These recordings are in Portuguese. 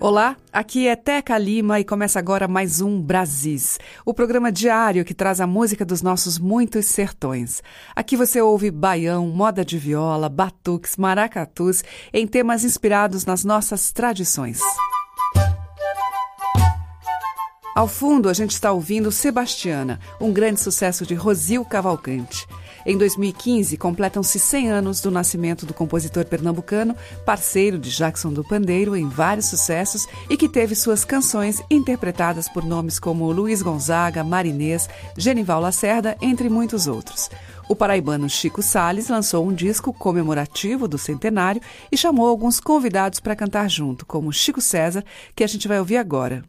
Olá, aqui é Teca Lima e começa agora mais um Brasis, o programa diário que traz a música dos nossos muitos sertões. Aqui você ouve baião, moda de viola, batuques, maracatus, em temas inspirados nas nossas tradições. Ao fundo, a gente está ouvindo Sebastiana, um grande sucesso de Rosil Cavalcante. Em 2015, completam-se 100 anos do nascimento do compositor pernambucano, parceiro de Jackson do Pandeiro em vários sucessos e que teve suas canções interpretadas por nomes como Luiz Gonzaga, Marinês, Genival Lacerda, entre muitos outros. O paraibano Chico Salles lançou um disco comemorativo do centenário e chamou alguns convidados para cantar junto, como Chico César, que a gente vai ouvir agora.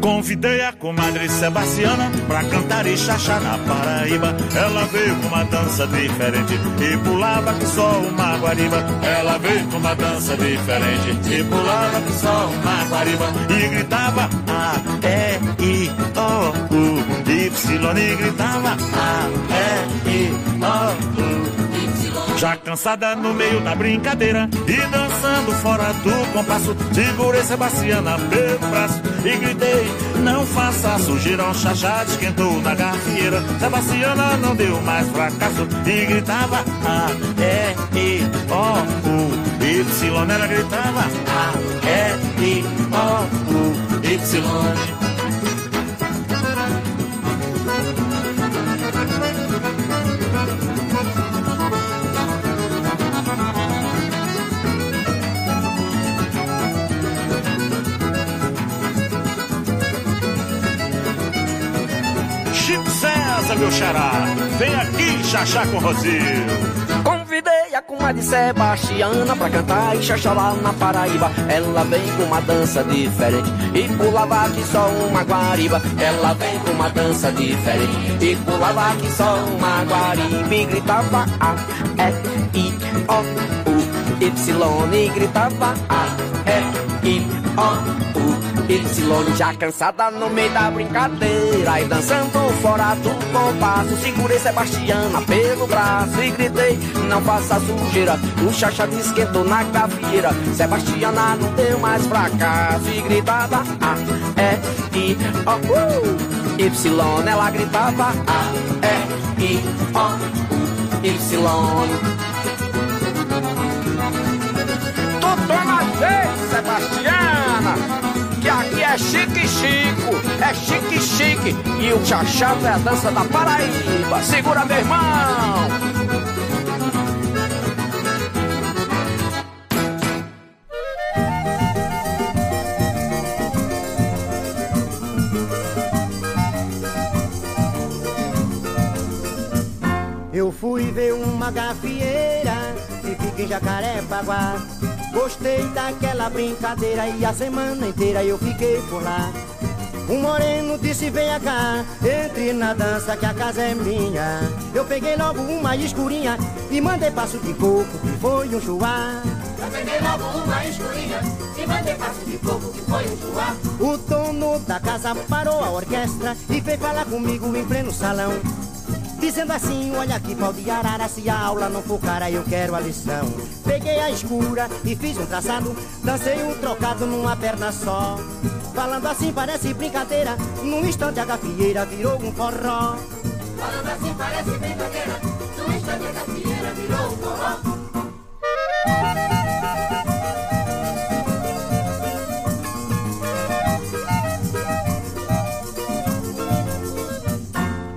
Convidei a comadre Sebastiana pra cantar e xaxá na Paraíba. Ela veio com uma dança diferente e pulava que só uma guariba. Ela veio com uma dança diferente e pulava que só uma guariba. E gritava A-E-I-O-U Y e gritava A-E-I-O-U. Já cansada no meio da brincadeira e dançando fora do compasso, segurei Sebastiana pelo braço e gritei: não faça sujeira, um xaxá esquentou na garfieira. Sebastiana não deu mais fracasso e gritava A-E-I-O-U Y. Ela gritava A-E-I-O-U Y. Meu xará, vem aqui xaxá com Rosil. Convidei a comadre Sebastiana pra cantar e xaxá lá na Paraíba. Ela vem com uma dança diferente e pulava que só uma guariba. Ela vem com uma dança diferente e pulava que só uma guariba. E gritava A-E-I-O-U Y. E gritava A-E-I-O-U Y. Já cansada no meio da brincadeira e dançando fora do compasso, segurei Sebastiana pelo braço e gritei: não faça sujeira, o xaxá esquentou na gafieira. Sebastiana não deu mais fracasso e gritava A-E-I-O-U Y. Ela gritava A-E-I-O-U Y. Toma vez, Sebastiana! E aqui é chique-chico, é chique-chique. E o xaxá é a dança da Paraíba. Segura, meu irmão! Eu fui ver uma gafieira que fica em Jacarepaguá. Gostei daquela brincadeira e a semana inteira eu fiquei por lá. Um moreno disse: venha cá, entre na dança que a casa é minha. Eu peguei logo uma escurinha e mandei passo de coco que foi um chuá. Eu peguei logo uma escurinha e mandei passo de coco que foi um chuá. O dono da casa parou a orquestra e veio falar comigo em pleno salão, dizendo assim: olha que pau de arara, se a aula não for cara, eu quero a lição. Peguei a escura e fiz um traçado, dancei um trocado numa perna só. Falando assim parece brincadeira, num instante a gafieira virou um forró. Falando assim parece brincadeira, num instante a gafieira virou um forró.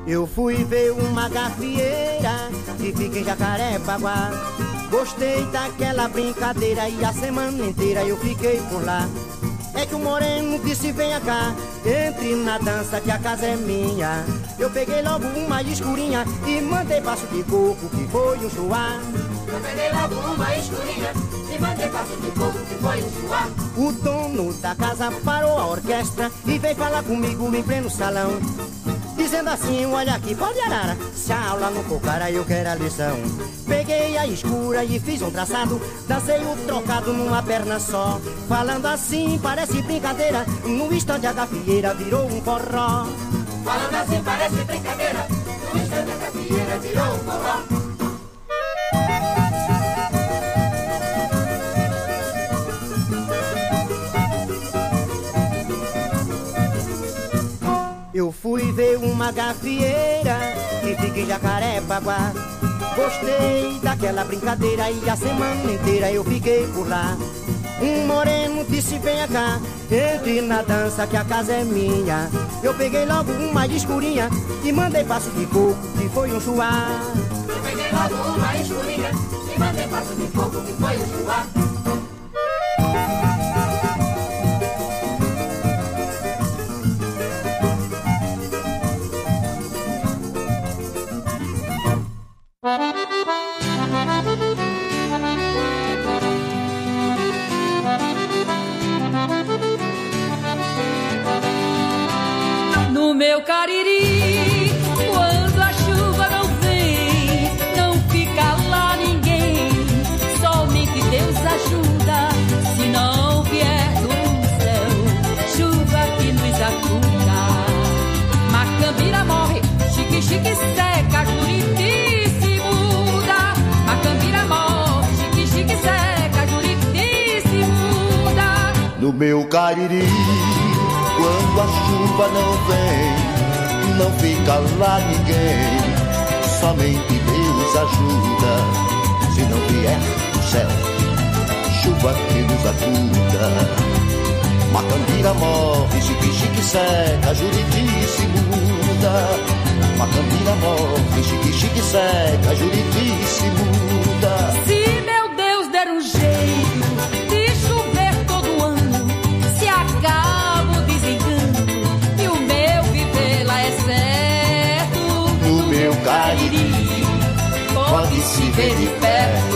Eu fui ver uma gafieira que fica em Jacarepaguá. Gostei daquela brincadeira e a semana inteira eu fiquei por lá. É que o moreno disse: venha cá, entre na dança que a casa é minha. Eu peguei logo uma escurinha e mandei passo de coco que foi um chuá. Eu peguei logo uma escurinha e manter passo do povo que foi enjoar. O dono da casa parou a orquestra e veio falar comigo em pleno salão, dizendo assim, olha aqui, pau de arara, se a aula não for cara, eu quero a lição. Peguei a escura e fiz um traçado, dancei o trocado numa perna só. Falando assim, parece brincadeira, no instante a gafieira virou um forró. Falando assim, parece brincadeira, no instante a gafieira virou um forró. Eu fui ver uma gafieira que fica em Jacarepaguá. Gostei daquela brincadeira e a semana inteira eu fiquei por lá. Um moreno disse, venha cá, entre na dança que a casa é minha. Eu peguei logo uma escurinha e mandei passo de coco que foi um chuá. Eu peguei logo uma escurinha e mandei passo de coco que foi um chuá. No meu Cariri, quando a chuva não vem, não fica lá ninguém. Somente Deus ajuda, se não vier do céu, chuva que nos acuda. Macambira morre, chique-chique seca, Juriti. No meu Cariri, quando a chuva não vem, não fica lá ninguém. Somente Deus ajuda, se não vier do céu, chuva que nos acuda. Macambira morre, chique-chique seca, Juriti se muda. Macambira morre, chique-chique seca, Juriti se muda. Se meu Deus der um jeito de chover Cariri, pode se ver de perto.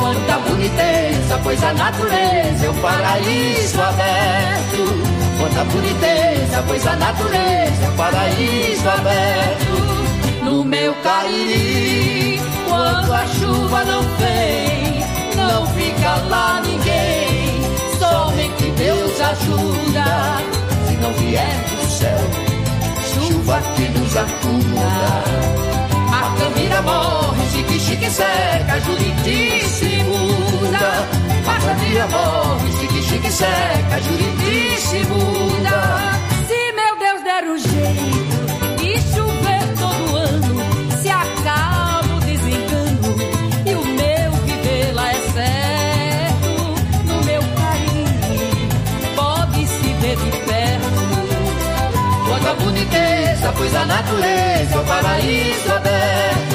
Quanta boniteza, pois a natureza é um paraíso aberto. Quanta boniteza, pois a natureza é um paraíso aberto. No meu Cariri, quando a chuva não vem, não fica lá ninguém. Somente Deus ajuda, se não vier do céu, chuva que nos acuda. Macambira morre, chique-chique seca, Juriti se muda. Macambira morre, chique-chique seca, Juriti se muda. Se meu Deus der um jeito e chover todo ano, se acaba o desengano e o meu viver lá é certo. No meu carinho pode se ver de perto. Quanta boniteza, pois a natureza é o paraíso aberto.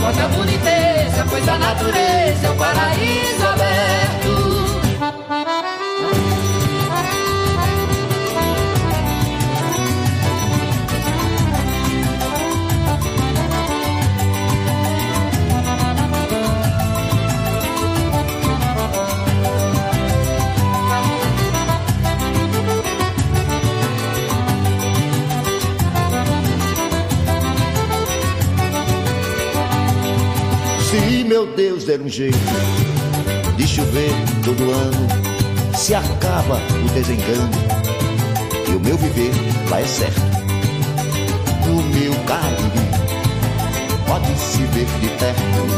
Quanta boniteza, pois a natureza é o paraíso aberto. Meu Deus der um jeito de chover todo ano, se acaba o desengano e o meu viver lá é certo. O meu Cariri pode se ver de perto.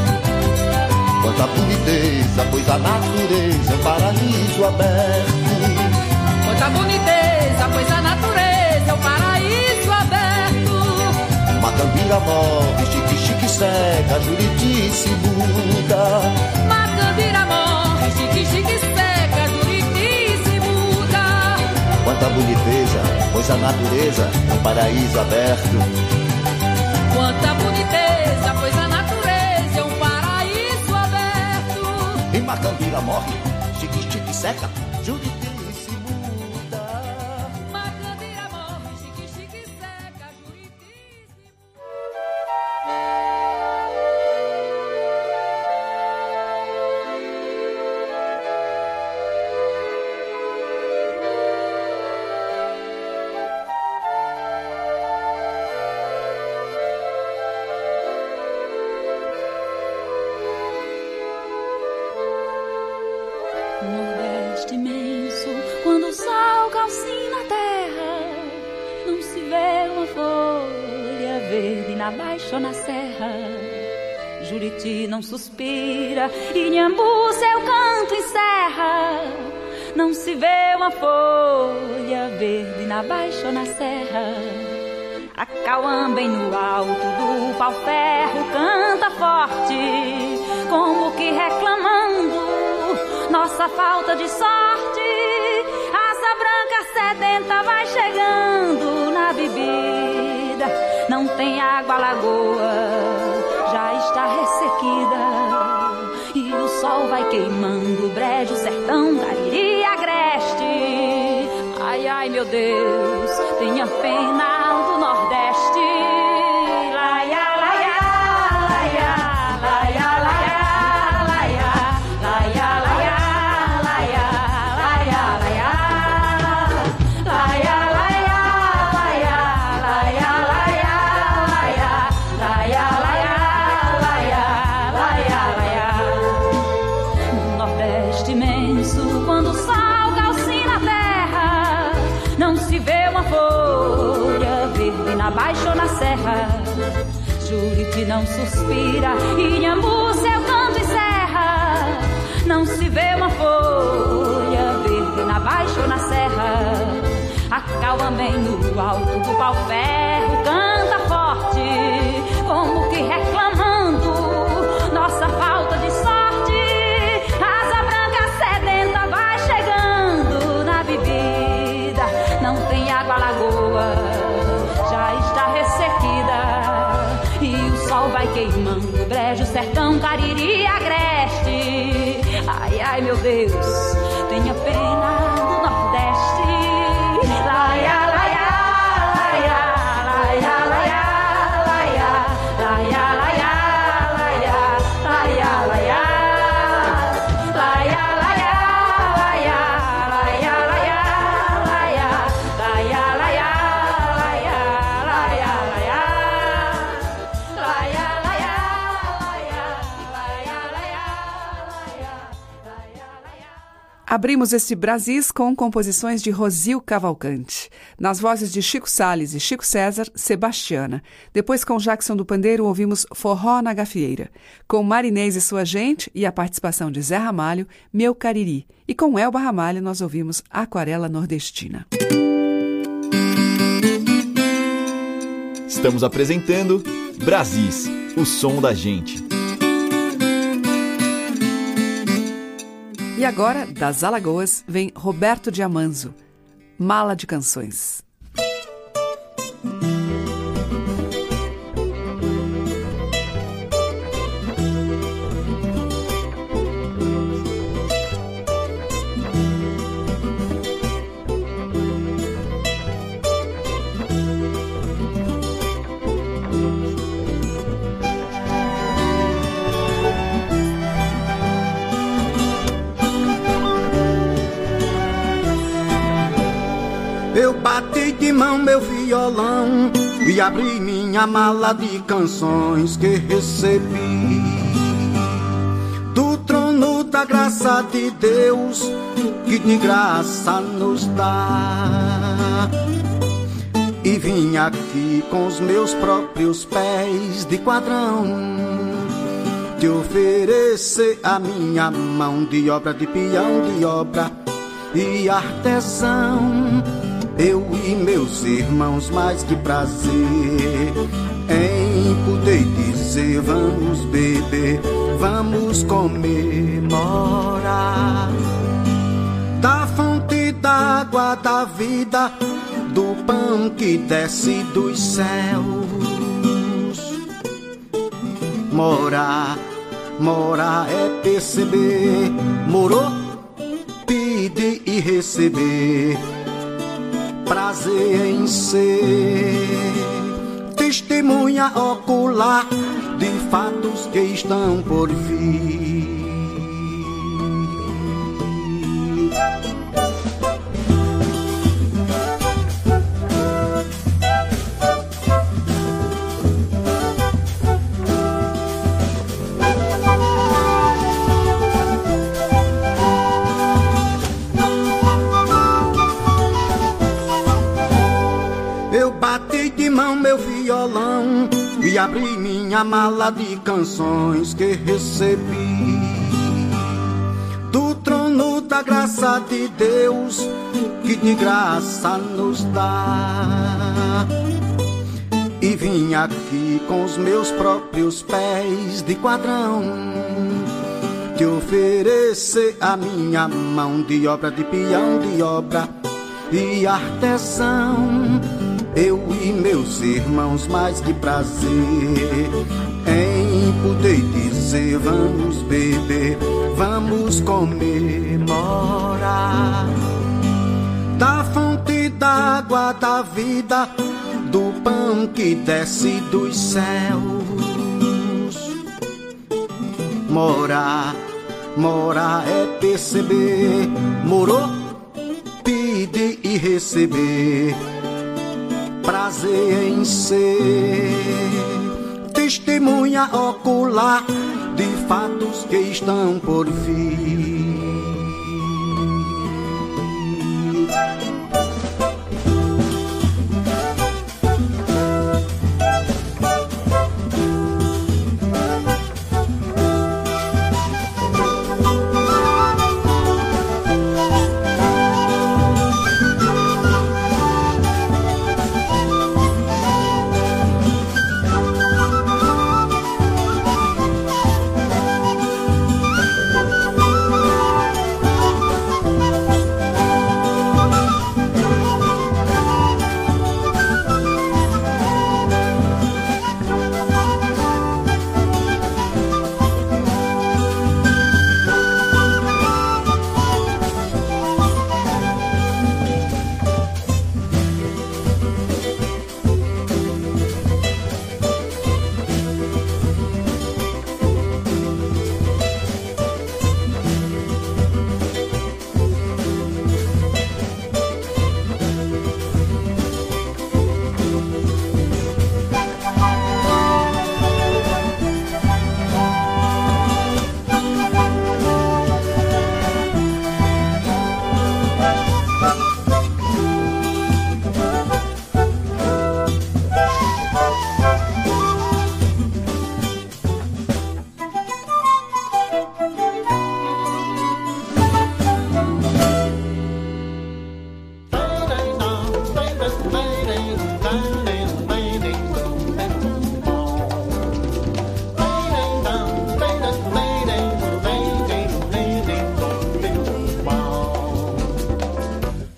Quanta boniteza, pois a natureza é um paraíso aberto. Quanta boniteza, pois a natureza é um paraíso aberto. Macambira morre, chique-chique seca, Juriti se muda. Macambira morre, chique-chique seca, Juriti se muda. Quanta boniteza, pois a natureza é um paraíso aberto. Quanta boniteza, pois a natureza é um paraíso aberto. E Macambira morre, chique-chique seca, Juriti. gosto imenso quando o sol calcina a terra. Não se vê uma folha verde na baixa ou na serra. Juriti não suspira e Nhambu seu canto encerra. Não se vê uma folha verde na baixa ou na serra. A Cauã bem no alto do pau-ferro canta forte, como que reclamando nossa falta de sorte. Asa branca sedenta vai chegando na bebida. Não tem água, a lagoa já está ressequida. E o sol vai queimando o brejo, sertão, Cariri, agreste. Ai, ai, meu Deus, tenha pena do Nordeste. Laiá, laiá, laiá, laiá, laiá, laiá, laiá, laiá, laiá, laiá, laiá, laiá, laiá, laiá, laiá, laiá, laiá. Quando o sol calcina a terra, não se vê uma folha verde na baixa ou na serra. Juriti não suspira e Nhambu seu canto encerra. Não se vê uma folha verde na baixa ou na serra. A Cauã bem no alto do pau-ferro canta forte, como que reclamando nossa falta de sorte. A lagoa já está ressequida e o sol vai queimando o brejo, sertão, Cariri, agreste. Ai, ai, meu Deus, tenha pena do Nordeste. Laiá, laiá, laiá, laiá, laiá, laiá, laiá, laiá, laiá, laiá, laiá. Abrimos este Brasis com composições de Rosil Cavalcante. Nas vozes de Chico Salles e Chico César, Sebastiana. Depois, com Jackson do Pandeiro, ouvimos Forró na Gafieira. Com Marinês e Sua Gente e a participação de Zé Ramalho, Meu Cariri. E com Elba Ramalho, nós ouvimos Aquarela Nordestina. Estamos apresentando Brasis, o som da gente. E agora, das Alagoas, vem Roberto Diamanzo, Mala de Canções. Bati de mão meu violão e abri minha mala de canções que recebi do trono da graça de Deus, que de graça nos dá. E vim aqui com os meus próprios pés de quadrão te oferecer a minha mão de obra de peão, de obra e artesão. Eu e meus irmãos, mais que prazer em poder dizer: vamos beber, vamos comemorar da fonte d'água da vida, do pão que desce dos céus. Morar, morar é perceber, morou, pedir e receber. Prazer em ser testemunha ocular de fatos que estão por vir. meu violão e abri minha mala de canções que recebi do trono da graça de Deus, que de graça nos dá. E vim aqui com os meus próprios pés de quadrão te oferecer a minha mão de obra, de peão, de obra e artesão. Eu e meus irmãos, mais que prazer em poder dizer: vamos beber, vamos comemorar da fonte da água da vida, do pão que desce dos céus. Morar, morar é perceber, morou, pedir e receber, prazer em ser testemunha ocular de fatos que estão por vir.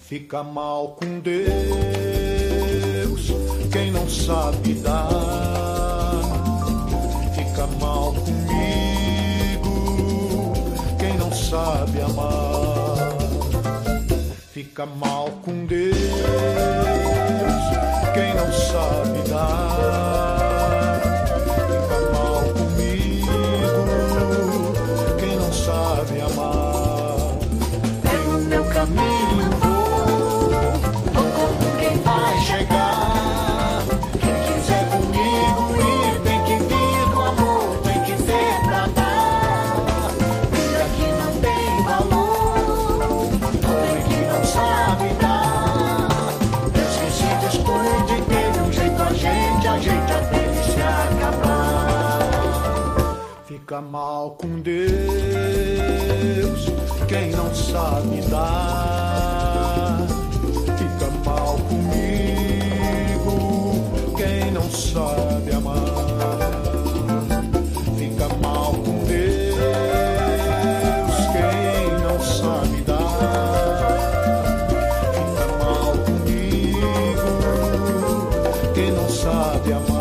Fica mal com Deus quem não sabe dar, fica mal comigo quem não sabe amar, fica mal com Deus quem não sabe dar, fica mal comigo quem não sabe amar. Pelo meu caminho chegar, quem quiser comigo ir, tem que vir com amor, tem que ter pra dar. Vida que não tem valor, homem que não sabe dar. Deus que se descuide, teve um jeito a gente até se acabar. Fica mal com Deus quem não sabe dar, fica mal comigo quem não sabe amar, fica mal com Deus quem não sabe dar, fica mal comigo quem não sabe amar.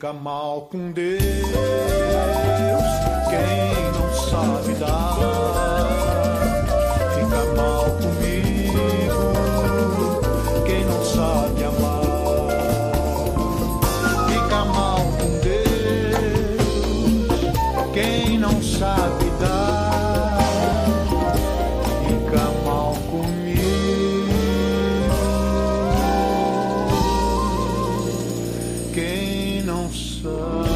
fica mal com Deus. Quem não sabe dar, fica mal comigo. Quem não sabe amar, fica mal com Deus. Quem não sabe dar, fica mal comigo. Quem não sabe.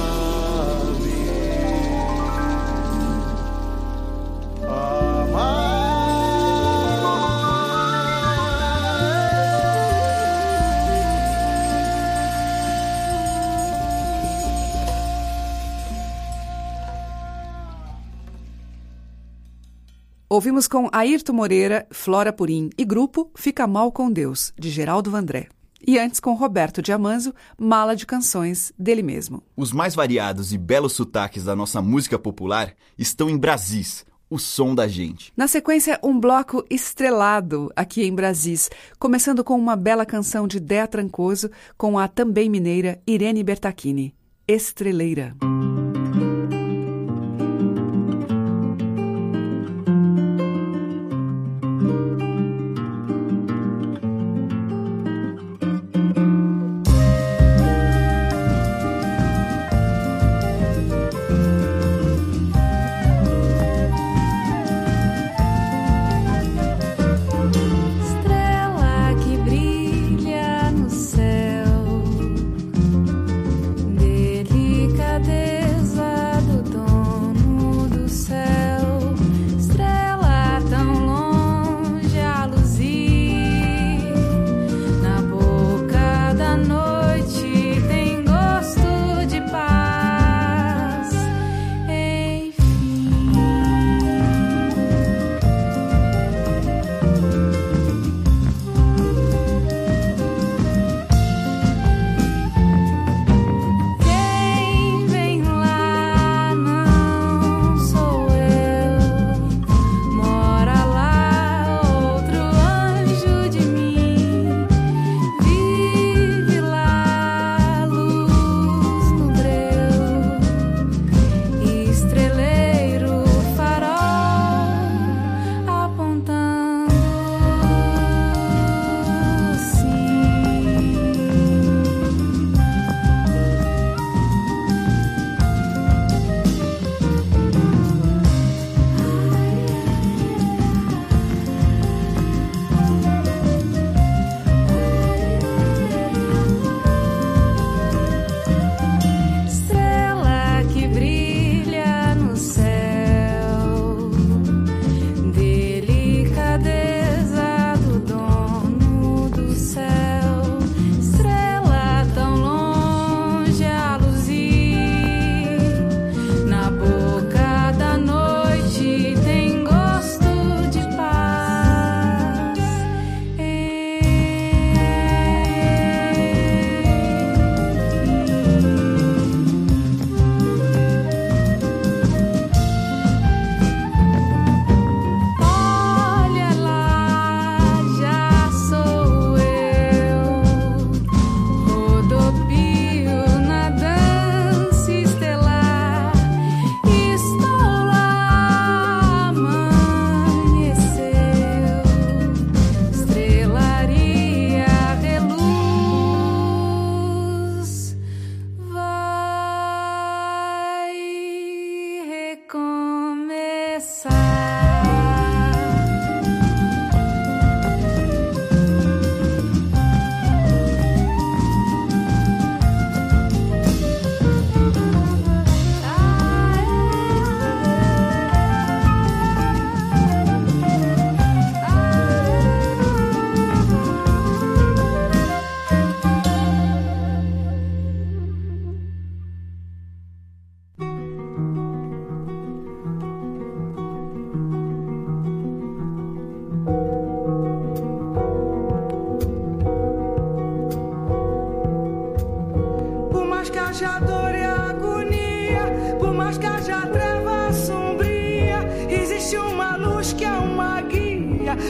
Ouvimos com Ayrton Moreira, Flora Purim e grupo Fica Mal com Deus, de Geraldo Vandré. E antes com Roberto Diamanzo, Mala de Canções, dele mesmo. Os mais variados e belos sotaques da nossa música popular estão em Brasis, o som da gente. Na sequência, um bloco estrelado aqui em Brasis, começando com uma bela canção de Déa Trancoso com a também mineira Irene Bertachini, Estreleira.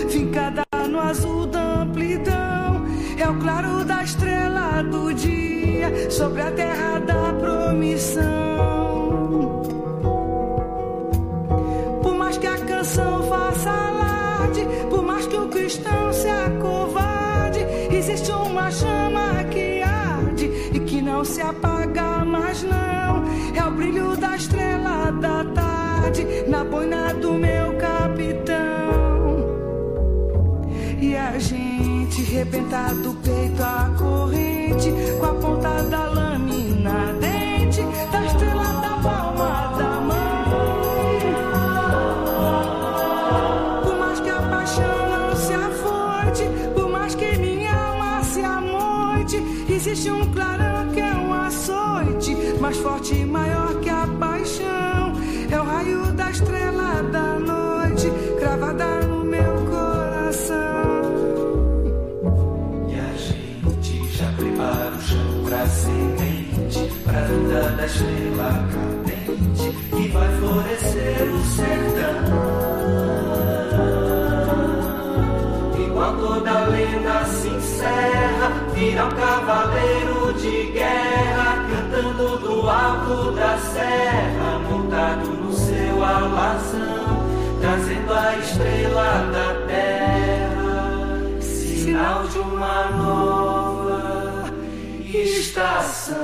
Fica no azul da amplidão, é o claro da estrela do dia sobre a terra da promissão. Por mais que a canção faça alarde, por mais que o cristão se acovarde, existe uma chama que arde e que não se apaga mais não. É o brilho da estrela da tarde na boina do meu capitão. E a gente rebentar do peito a corrente com a ponta da lâmina dente da estrela da palma da mão. Por mais que a paixão não se afonte, por mais que minha alma se amonte, existe um clarão que é um açoite mais forte e maior que a paixão. É o raio da estrela da noite cravada no meu coração. Para o chão, pra semente, pra andar da estrela cadente, que vai florescer o sertão. E quando a lenda se encerra, vira um cavaleiro de guerra, cantando do alto da serra, montado no seu alazão, trazendo a estrela da terra, sinal de uma noite. Estação.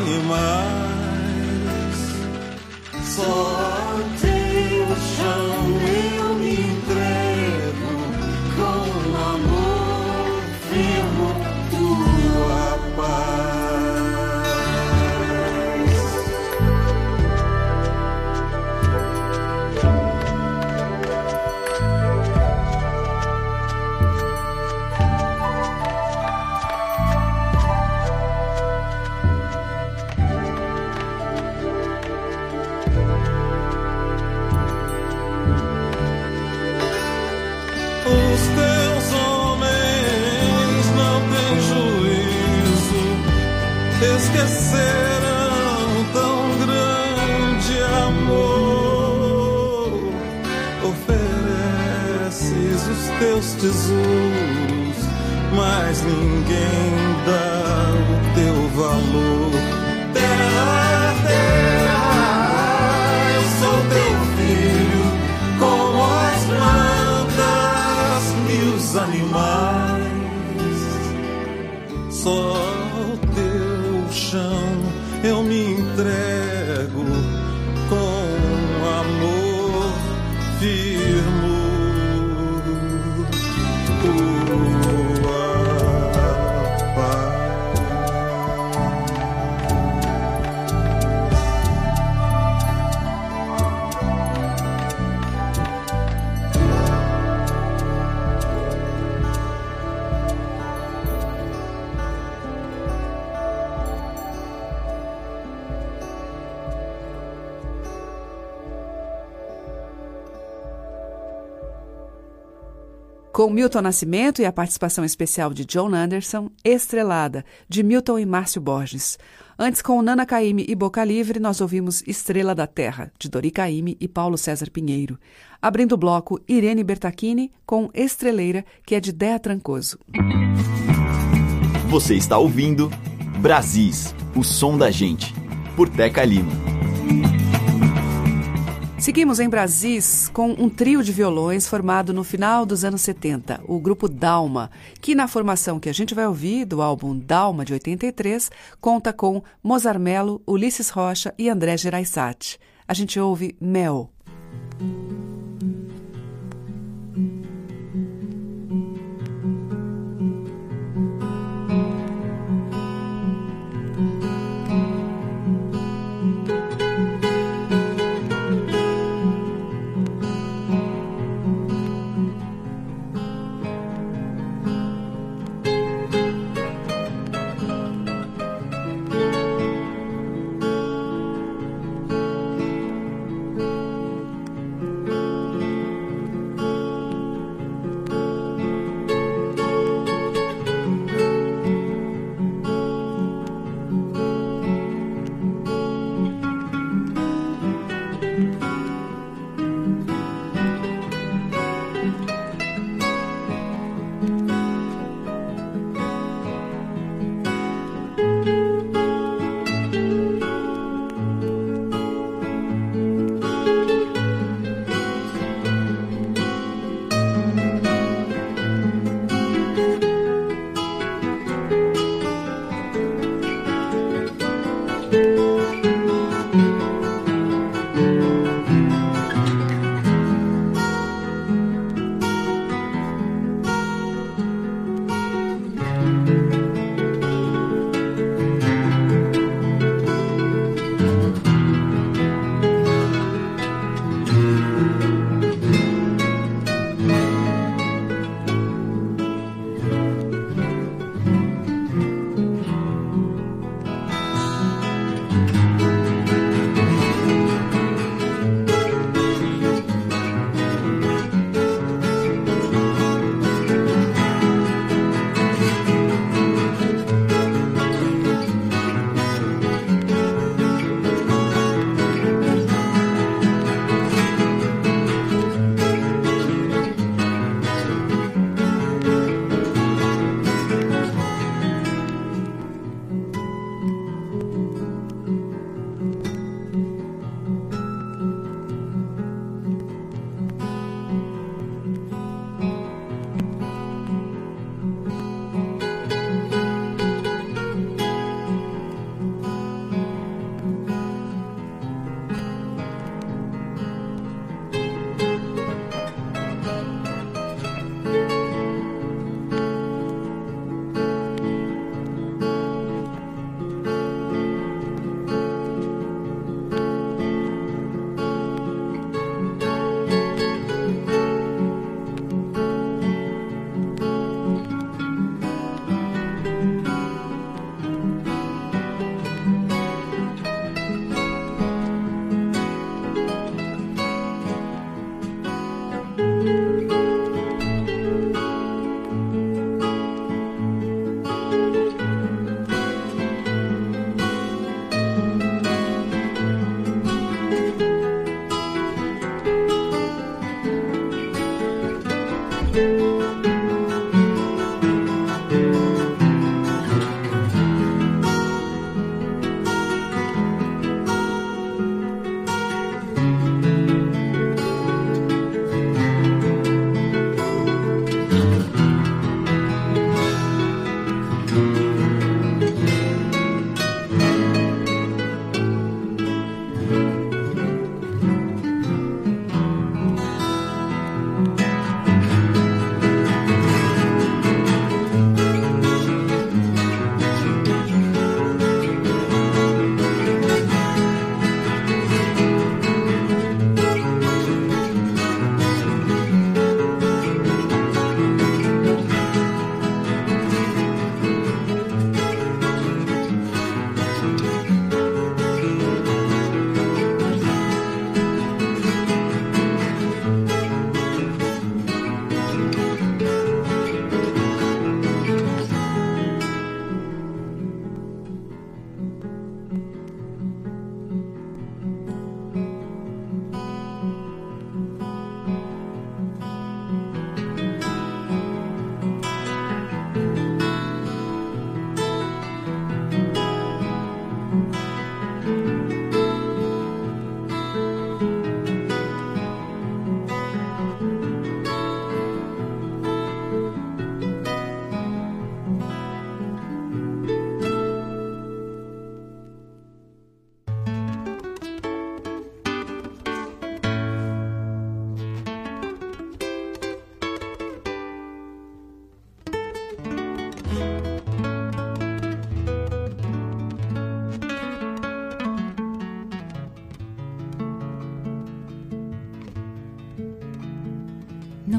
animais. Só tem o chão. Eu me entrego com amor firmo tua paz. Esquecerão tão grande amor. Ofereces os teus tesouros, mas ninguém dá o teu valor. Terra, terra, eu sou teu filho, como as plantas e os animais. Só eu me entrego com amor firmo tua paz. Com Milton Nascimento e a participação especial de John Anderson, Estrelada, de Milton e Márcio Borges. Antes, com Nana Caymmi e Boca Livre, nós ouvimos Estrela da Terra, de Dori Caymmi e Paulo César Pinheiro. Abrindo o bloco, Irene Bertachini com Estreleira, que é de Déa Trancoso. Você está ouvindo Brasis, o som da gente, por Teca Lima. Seguimos em Brasis com um trio de violões formado no final dos anos 70, o grupo Dalma, que na formação que a gente vai ouvir, do álbum Dalma, de 83, conta com Mozar Melo, Ulisses Rocha e André Geraissati. A gente ouve Mel.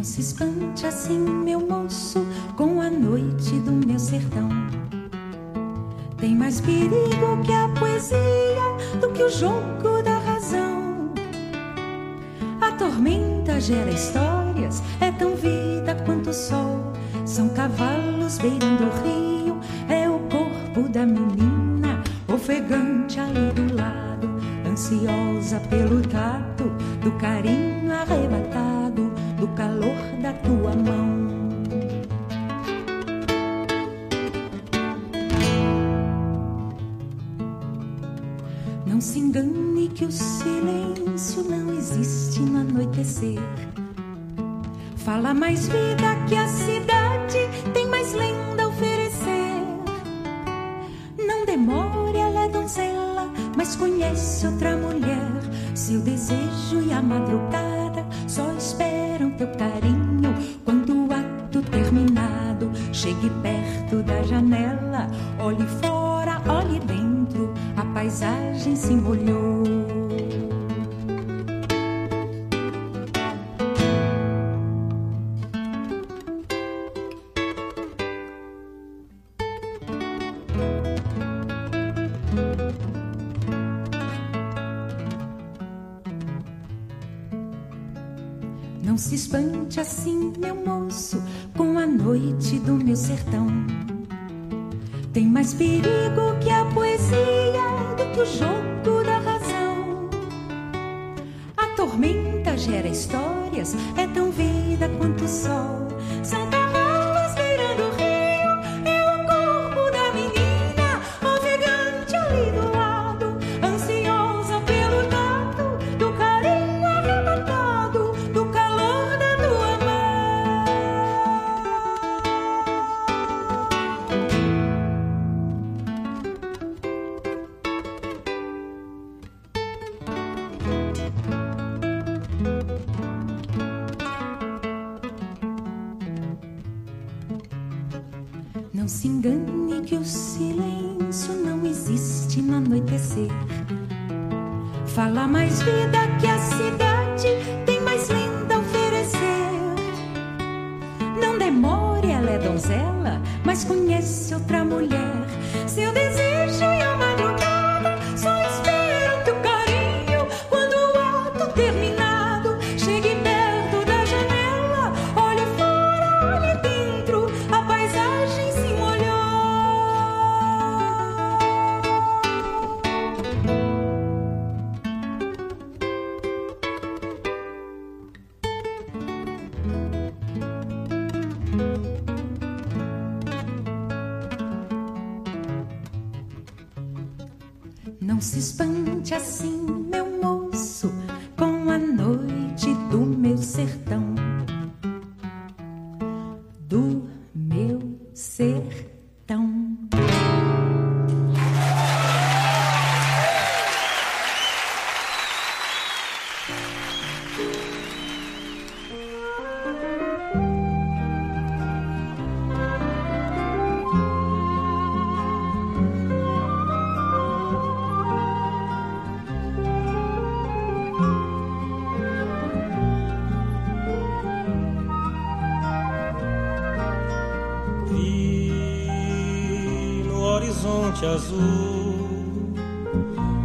Não se espante assim, meu moço, com a noite do meu sertão. Tem mais perigo que a poesia do que o jogo da razão. A tormenta gera histórias, é tão vida quanto o sol. São cavalos beirando o rio, é o corpo da menina, ofegante ali do lado, ansiosa pelo tato, do carinho arrebatado, do calor da tua mão. Não se engane que o silêncio não existe no anoitecer. Fala mais vida que a cidade tem mais lenda a oferecer. Não demore, ela é donzela, mas conhece outra mulher. Seu desejo e a madrugada só esperam teu carinho. Quando o ato terminado, chegue perto da janela, olhe fora, olhe dentro, a paisagem se molhou. Não se espante assim, meu moço, com a noite do meu sertão. Tem mais perigo que a poesia do que o jogo da razão. A tormenta gera histórias, é tão vida quanto o sol. São cavalos beirando o rio, é o corpo da menina, ofegante ali do lado, ansiosa pelo tato, do carinho arrebatado, do calor da tua mão. Não se engane que o silêncio não existe no anoitecer. Fala mais vida que a cidade tem mais lenda a oferecer. Não demore, ela é donzela, mas conhece outra mulher. Seu desejo e a madrugada só esperam teu carinho. Quando o ato terminado, chegue perto da janela, olhe fora, olhe dentro, a paisagem se molhou. Não se espante assim, meu moço, com a noite do meu sertão. Do meu sertão. Vi no horizonte azul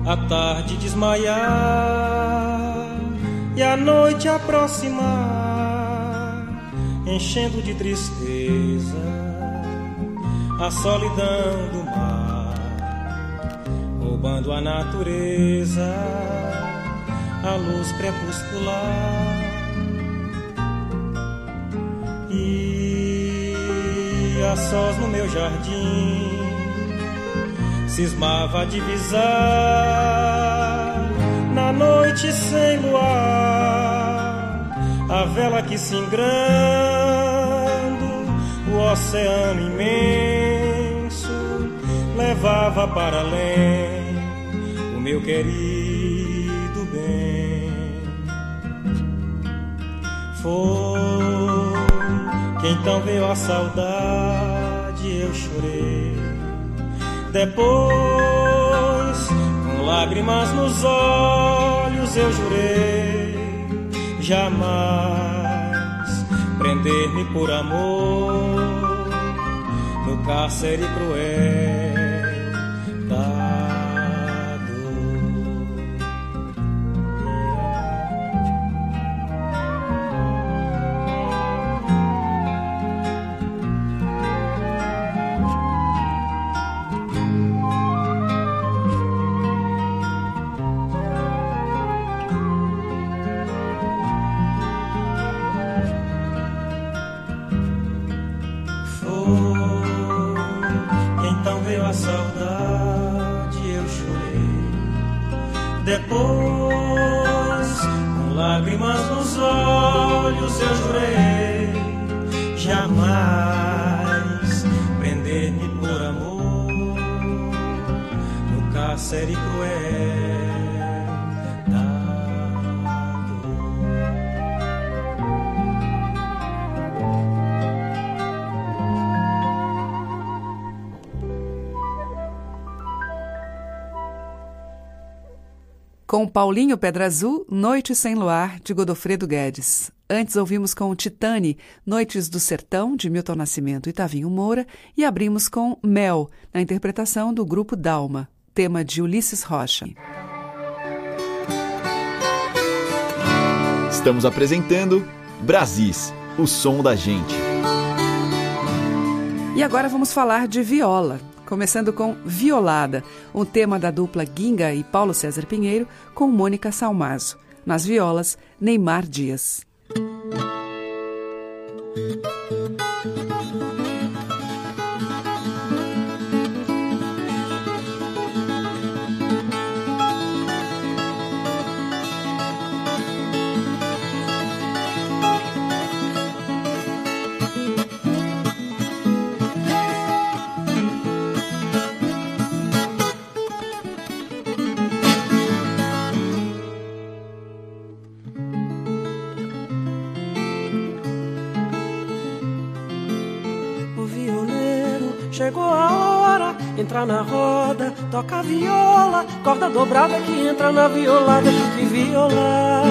a tarde desmaiar e a noite aproximar, enchendo de tristeza a solidão do mar, roubando a natureza, a luz crepuscular. E a sós no meu jardim cismava a divisar, na noite sem luar, a vela que se engrando o oceano imenso levava para além o meu querido bem. Foi que então veio a saudade, eu chorei. Depois, com lágrimas nos olhos, eu jurei jamais prender-me por amor no cárcere cruel da dor. Foi, então veio a saudade, eu chorei. Depois, com lágrimas nos olhos, eu jurei jamais prender-me por amor no cárcere cruel. Com Paulinho Pedra Azul, Noite Sem Luar, de Godofredo Guedes. Antes ouvimos com Titane, Noites do Sertão, de Milton Nascimento e Tavinho Moura, e abrimos com Mel, na interpretação do grupo Dalma, tema de Ulisses Rocha. Estamos apresentando Brasis, o som da gente. E agora vamos falar de viola. Começando com Violada, um tema da dupla Guinga e Paulo César Pinheiro, com Mônica Salmaso. Nas violas, Neymar Dias. Chegou a hora, entrar na roda, toca a viola, corda dobrada que entra na viola, deixa que violar.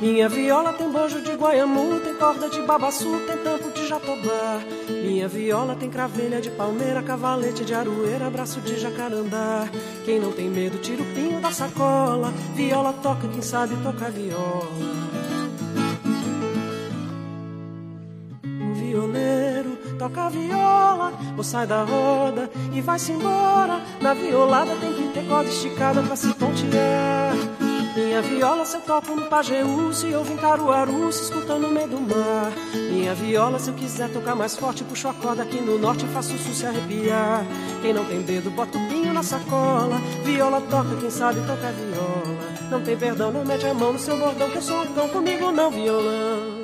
Minha viola tem banjo de Guaiamu, tem corda de babaçu, tem tampo de jatobá. Minha viola tem cravelha de palmeira, cavalete de aroeira, braço de jacarandá. Quem não tem medo tira o pinho da sacola, viola toca quem sabe tocar viola. Toca a viola, ou sai da roda e vai-se embora. Na violada tem que ter corda esticada pra se tontear. Minha viola se eu toco no Pajeú, se eu vim Caruaru, se escuta no meio do mar. Minha viola se eu quiser tocar mais forte, puxo a corda aqui no norte e faço o sul se arrepiar. Quem não tem dedo bota o pinho na sacola, viola toca quem sabe tocar viola. Não tem perdão, não mete a mão no seu bordão, que eu sou um cão, comigo não violão.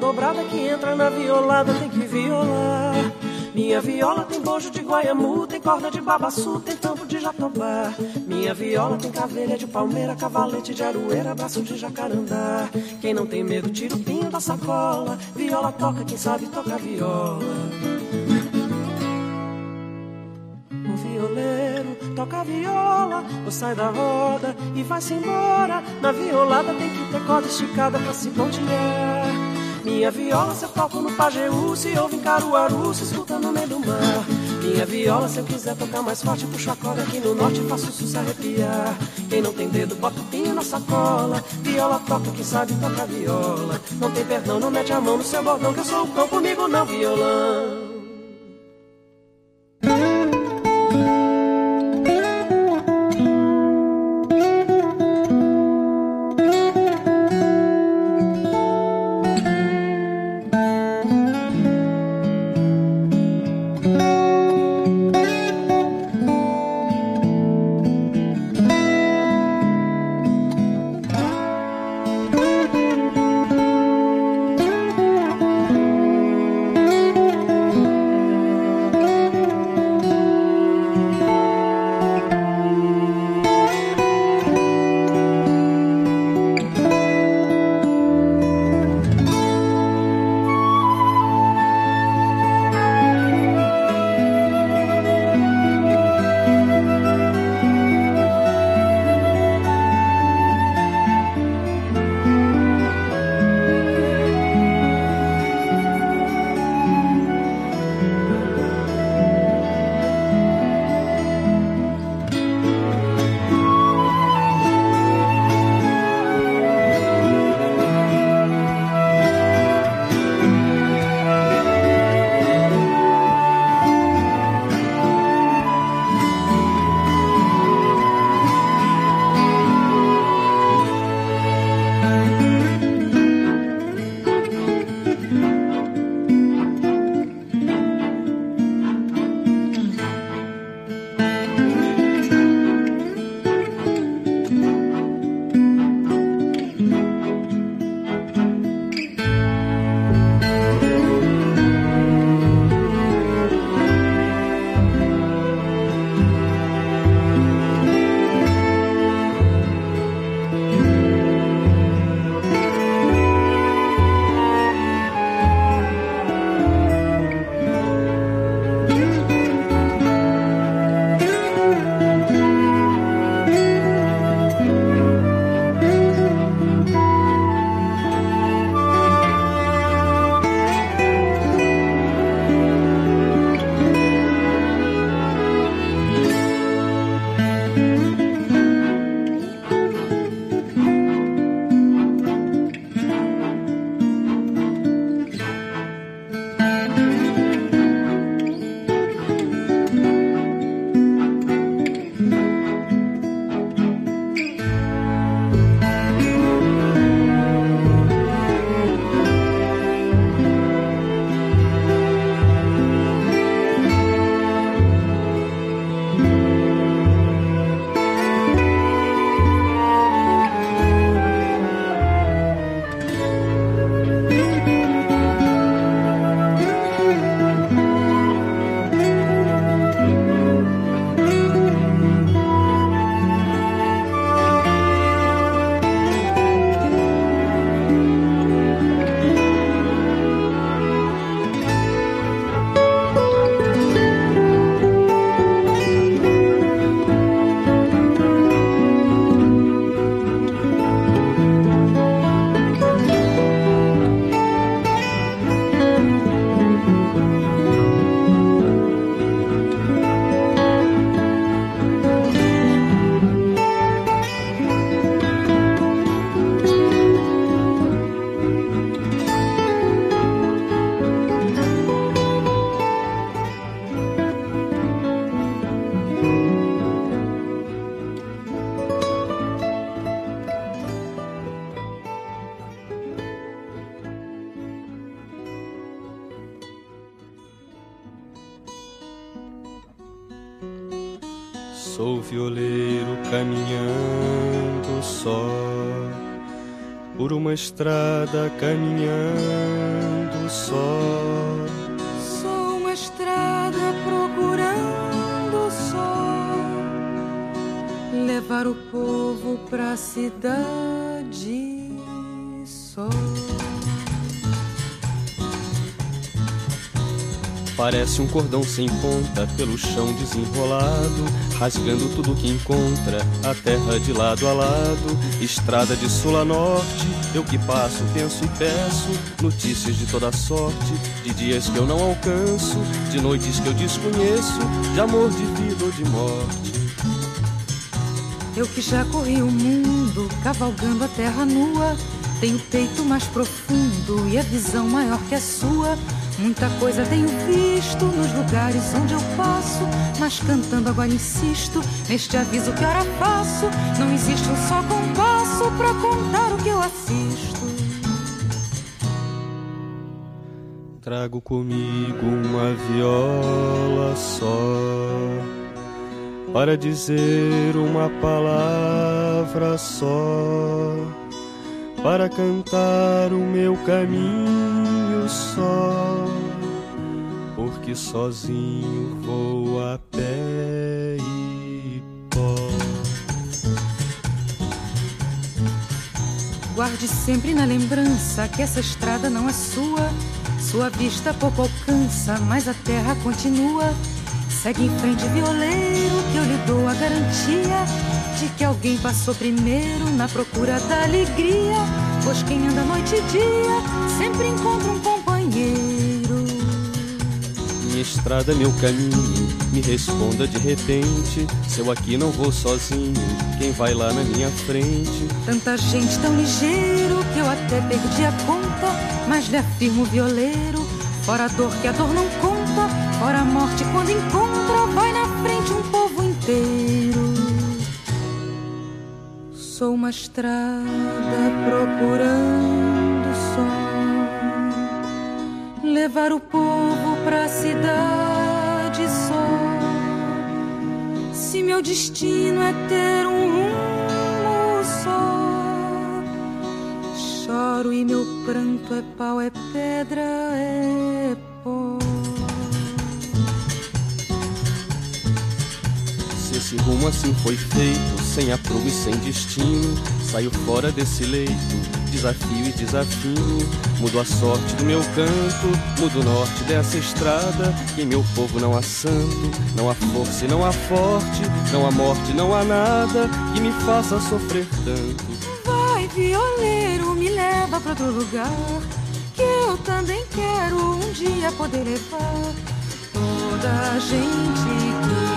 Dobrada que entra na violada tem que violar. Minha viola tem bojo de Guaiamu, tem corda de babaçu, tem tampo de jatobá. Minha viola tem cavelha de palmeira, cavalete de aroeira, braço de jacarandá. Quem não tem medo tira o pinho da sacola, viola toca quem sabe toca viola. O violeiro toca a viola, ou sai da roda e vai-se embora. Na violada tem que ter corda esticada pra se pontear. Minha viola se eu toco no Pajeú, se ouve em Caruaru, se escuta no meio do mar. minha viola, se eu quiser tocar mais forte, puxo a corda aqui no norte, faço o sucesso arrepiar. Quem não tem dedo, bota o pinho na sacola. Viola toca, quem sabe toca viola. Não tem perdão, não mete a mão no seu bordão, que eu sou o cão, comigo não violão. Sou violeiro caminhando só, por uma estrada caminhando só. Sou uma estrada procurando só, levar o povo pra cidade só. Parece um cordão sem ponta, pelo chão desenrolado, rasgando tudo que encontra, a terra de lado a lado. Estrada de sul a norte, eu que passo, penso e peço notícias de toda sorte, de dias que eu não alcanço, de noites que eu desconheço, de amor, de vida ou de morte. Eu que já corri o mundo, cavalgando a terra nua, tenho o peito mais profundo e a visão maior que a sua. Muita coisa tenho visto nos lugares onde eu passo, mas cantando agora insisto neste aviso que ora faço. Não existe um só compasso pra contar o que eu assisto. Trago comigo uma viola só, para dizer uma palavra só, para cantar o meu caminho só, porque sozinho vou a pé e pó. Guarde sempre na lembrança que essa estrada não é sua, sua vista pouco alcança, mas a terra continua. Segue em frente, violeiro, que eu lhe dou a garantia de que alguém passou primeiro na procura da alegria, pois quem anda noite e dia sempre encontra um companheiro. Minha estrada, meu caminho, me responda de repente, se eu aqui não vou sozinho, quem vai lá na minha frente? Tanta gente, tão ligeiro, que eu até perdi a conta, mas lhe afirmo, violeiro, fora a dor, que a dor não conta, ora a morte quando encontra, vai na frente um povo inteiro. Sou uma estrada procurando só levar o povo pra cidade só. Se meu destino é ter um rumo só, choro e meu pranto é pau, é pedra, é pó. Esse rumo assim foi feito, sem aprumo e sem destino, saio fora desse leito, desafio e desafinho, mudo a sorte do meu canto, mudo o norte dessa estrada. Em meu povo não há santo, não há força e não há forte, não há morte, não há nada que me faça sofrer tanto. Vai, violeiro, me leva pra outro lugar, que eu também quero um dia poder levar toda a gente que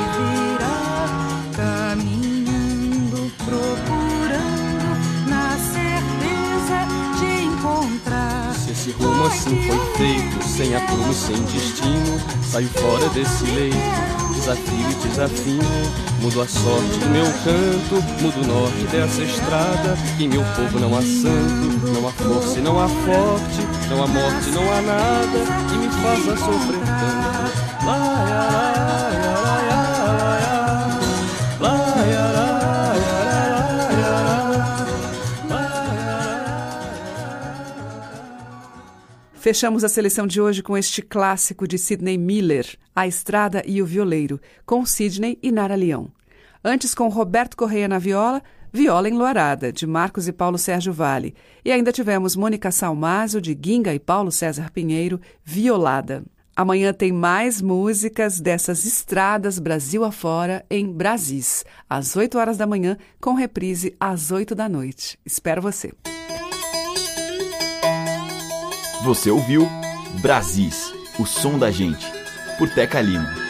caminhando, procurando, na certeza de encontrar. Se esse rumo assim foi feito, sem aprumo e sem destino, saio fora desse leito, desafio e desafinho, mudo a sorte do meu canto, mudo o norte dessa estrada. Que meu povo não há santo, não há força e não há forte, não há morte, não há nada que me faça sofrer tanto. Fechamos a seleção de hoje com este clássico de Sidney Miller, A Estrada e o Violeiro, com Sidney e Nara Leão. Antes, com Roberto Correia na viola, Viola Enluarada, de Marcos e Paulo Sérgio Vale. E ainda tivemos Mônica Salmaso, de Guinga e Paulo César Pinheiro, Violada. Amanhã tem mais músicas dessas estradas Brasil afora em Brasis, às 8 horas da manhã, com reprise às 8 da noite. Espero você! Você ouviu Brasis, o som da gente, por Teca Lima.